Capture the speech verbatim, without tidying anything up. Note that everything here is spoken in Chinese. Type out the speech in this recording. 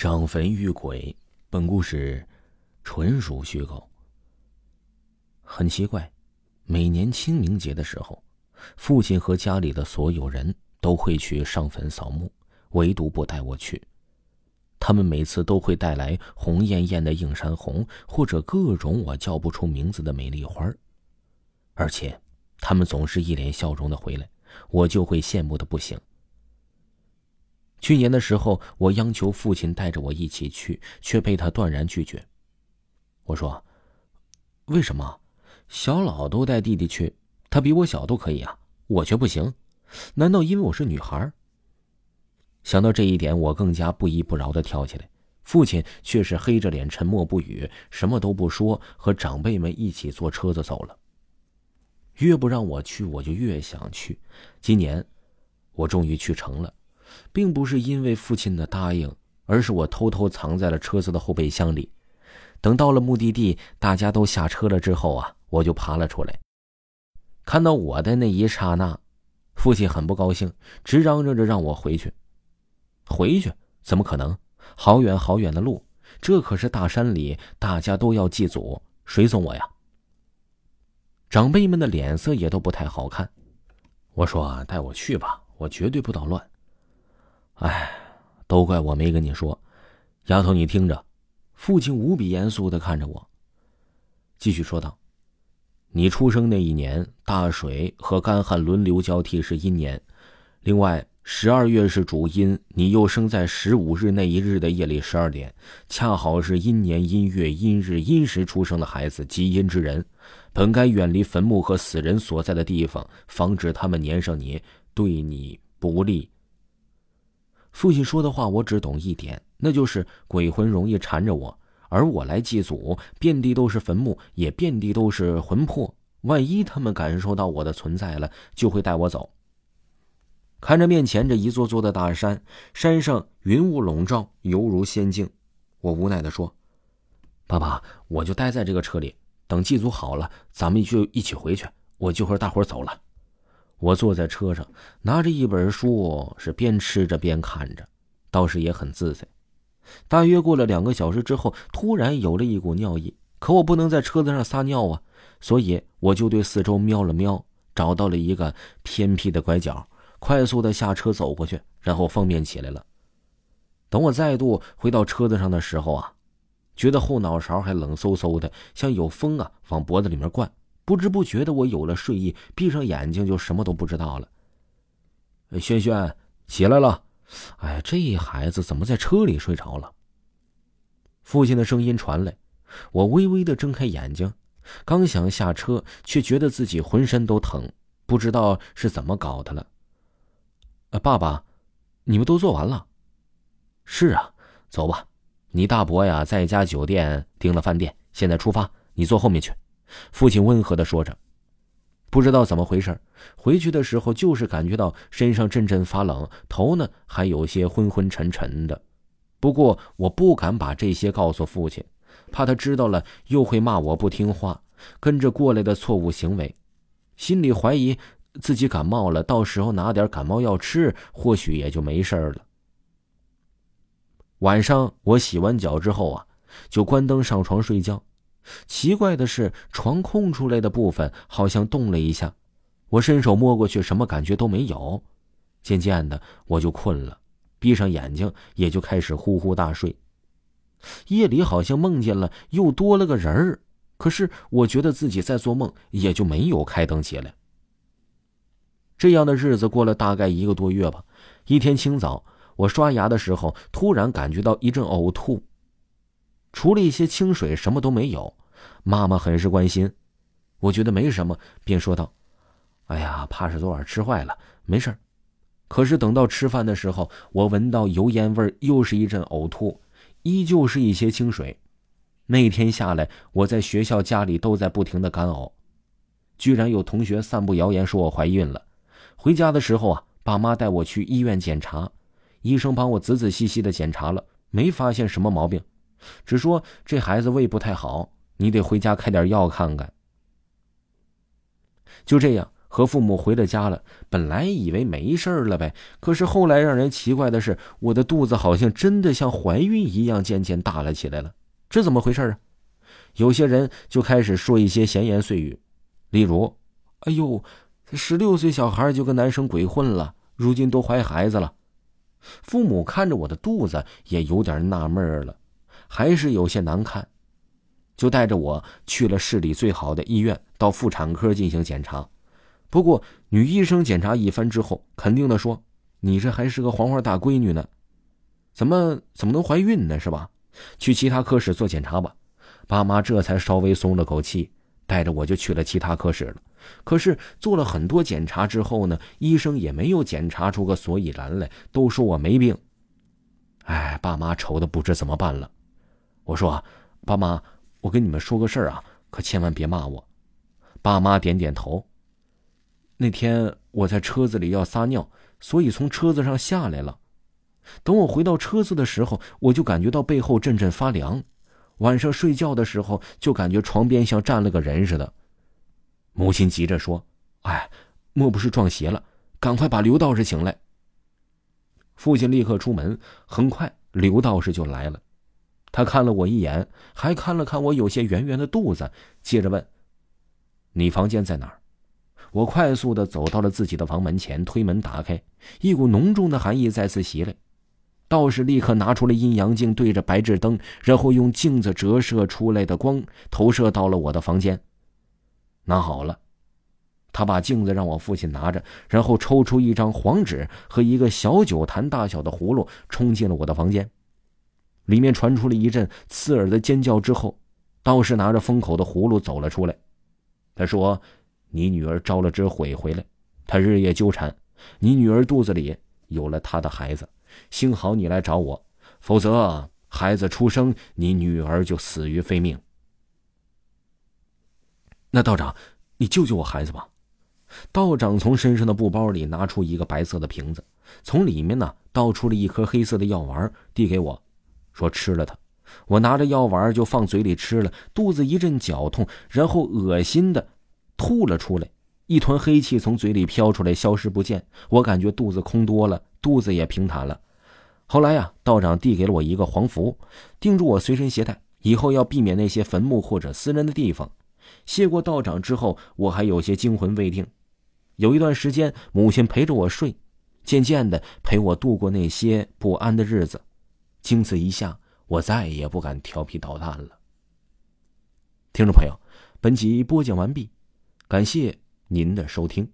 上坟遇鬼，本故事纯属虚构。很奇怪，每年清明节的时候，父亲和家里的所有人都会去上坟扫墓，唯独不带我去。他们每次都会带来红艳艳的映山红，或者各种我叫不出名字的美丽花，而且他们总是一脸笑容的回来，我就会羡慕的不行。去年的时候，我央求父亲带着我一起去，却被他断然拒绝。我说：“为什么？小老都带弟弟去，他比我小都可以啊，我却不行？难道因为我是女孩？”想到这一点，我更加不依不饶地跳起来。父亲却是黑着脸沉默不语，什么都不说，和长辈们一起坐车子走了。越不让我去，我就越想去。今年，我终于去成了。并不是因为父亲的答应，而是我偷偷藏在了车子的后备箱里。等到了目的地，大家都下车了之后啊，我就爬了出来。看到我的那一刹那，父亲很不高兴，直嚷嚷着让我回去。回去？怎么可能？好远好远的路，这可是大山里，大家都要祭祖，谁送我呀？长辈们的脸色也都不太好看。我说啊，带我去吧，我绝对不捣乱。哎，都怪我没跟你说。丫头，你听着。父亲无比严肃地看着我，继续说道：你出生那一年，大水和干旱轮流交替是阴年，另外十二月是主阴，你又生在十五日那一日的夜里十二点，恰好是阴年阴月阴日阴时出生的孩子，极阴之人，本该远离坟墓和死人所在的地方，防止他们粘上你，对你不利。父亲说的话我只懂一点，那就是鬼魂容易缠着我，而我来祭祖，遍地都是坟墓，也遍地都是魂魄，万一他们感受到我的存在了，就会带我走。看着面前这一座座的大山，山上云雾笼罩，犹如仙境，我无奈地说：爸爸，我就待在这个车里，等祭祖好了，咱们就一起回去，我就和大伙走了。我坐在车上，拿着一本书，是边吃着边看着，倒是也很自在。大约过了两个小时之后，突然有了一股尿意，可我不能在车子上撒尿啊，所以我就对四周瞄了瞄，找到了一个偏僻的拐角，快速的下车走过去，然后方便起来了。等我再度回到车子上的时候啊，觉得后脑勺还冷嗖嗖的，像有风啊往脖子里面灌。不知不觉的我有了睡意，闭上眼睛就什么都不知道了。轩轩，起来了。哎，这孩子怎么在车里睡着了？父亲的声音传来，我微微的睁开眼睛，刚想下车，却觉得自己浑身都疼，不知道是怎么搞的了。啊，爸爸，你们都做完了？是啊，走吧。你大伯呀，在一家酒店订了饭店，现在出发，你坐后面去。父亲温和地说着。不知道怎么回事，回去的时候就是感觉到身上阵阵发冷，头呢还有些昏昏沉沉的。不过我不敢把这些告诉父亲，怕他知道了又会骂我不听话，跟着过来的错误行为。心里怀疑自己感冒了，到时候拿点感冒药吃，或许也就没事了。晚上我洗完脚之后啊，就关灯上床睡觉。奇怪的是，床空出来的部分好像动了一下，我伸手摸过去，什么感觉都没有。渐渐的我就困了，闭上眼睛也就开始呼呼大睡。夜里好像梦见了又多了个人儿，可是我觉得自己在做梦，也就没有开灯起来。这样的日子过了大概一个多月吧。一天清早，我刷牙的时候突然感觉到一阵呕吐，除了一些清水什么都没有。妈妈很是关心，我觉得没什么，便说道：哎呀，怕是昨晚吃坏了，没事。可是等到吃饭的时候，我闻到油烟味，又是一阵呕吐，依旧是一些清水。那天下来，我在学校家里都在不停的干呕，居然有同学散布谣言说我怀孕了。回家的时候啊，爸妈带我去医院检查，医生帮我仔仔细细的检查了，没发现什么毛病，只说这孩子胃不太好，你得回家开点药看看。就这样和父母回了家了，本来以为没事了呗，可是后来让人奇怪的是，我的肚子好像真的像怀孕一样渐渐大了起来了，这怎么回事啊？有些人就开始说一些闲言碎语，例如，哎呦，十六岁小孩就跟男生鬼混了，如今都怀孩子了。父母看着我的肚子也有点纳闷了，还是有些难看，就带着我去了市里最好的医院，到妇产科进行检查。不过女医生检查一番之后，肯定的说，你这还是个黄花大闺女呢，怎么怎么能怀孕呢，是吧？去其他科室做检查吧。爸妈这才稍微松了口气，带着我就去了其他科室了。可是做了很多检查之后呢，医生也没有检查出个所以然来，都说我没病。哎，爸妈愁的不知怎么办了。我说啊，爸妈，我跟你们说个事儿啊，可千万别骂我。爸妈点点头。那天我在车子里要撒尿，所以从车子上下来了。等我回到车子的时候，我就感觉到背后阵阵发凉。晚上睡觉的时候，就感觉床边像站了个人似的。母亲急着说，哎，莫不是撞邪了，赶快把刘道士请来。父亲立刻出门，很快刘道士就来了。他看了我一眼，还看了看我有些圆圆的肚子，接着问，你房间在哪儿？我快速地走到了自己的房门前，推门打开，一股浓重的寒意再次袭来。道士立刻拿出了阴阳镜，对着白炽灯，然后用镜子折射出来的光投射到了我的房间。拿好了，他把镜子让我父亲拿着，然后抽出一张黄纸和一个小酒坛大小的葫芦，冲进了我的房间。里面传出了一阵刺耳的尖叫之后，道士拿着封口的葫芦走了出来。他说，你女儿招了只鬼回来，她日夜纠缠，你女儿肚子里有了她的孩子，幸好你来找我，否则孩子出生，你女儿就死于非命。那道长，你救救我孩子吧。道长从身上的布包里拿出一个白色的瓶子，从里面呢倒出了一颗黑色的药丸，递给我，说吃了它。我拿着药丸就放嘴里吃了，肚子一阵绞痛，然后恶心的吐了出来，一团黑气从嘴里飘出来，消失不见。我感觉肚子空多了，肚子也平坦了。后来啊，道长递给了我一个黄符，叮嘱我随身携带，以后要避免那些坟墓或者私人的地方。谢过道长之后，我还有些惊魂未定。有一段时间，母亲陪着我睡，渐渐的陪我度过那些不安的日子。经此一下，我再也不敢调皮捣蛋了。听众朋友，本集播讲完毕，感谢您的收听。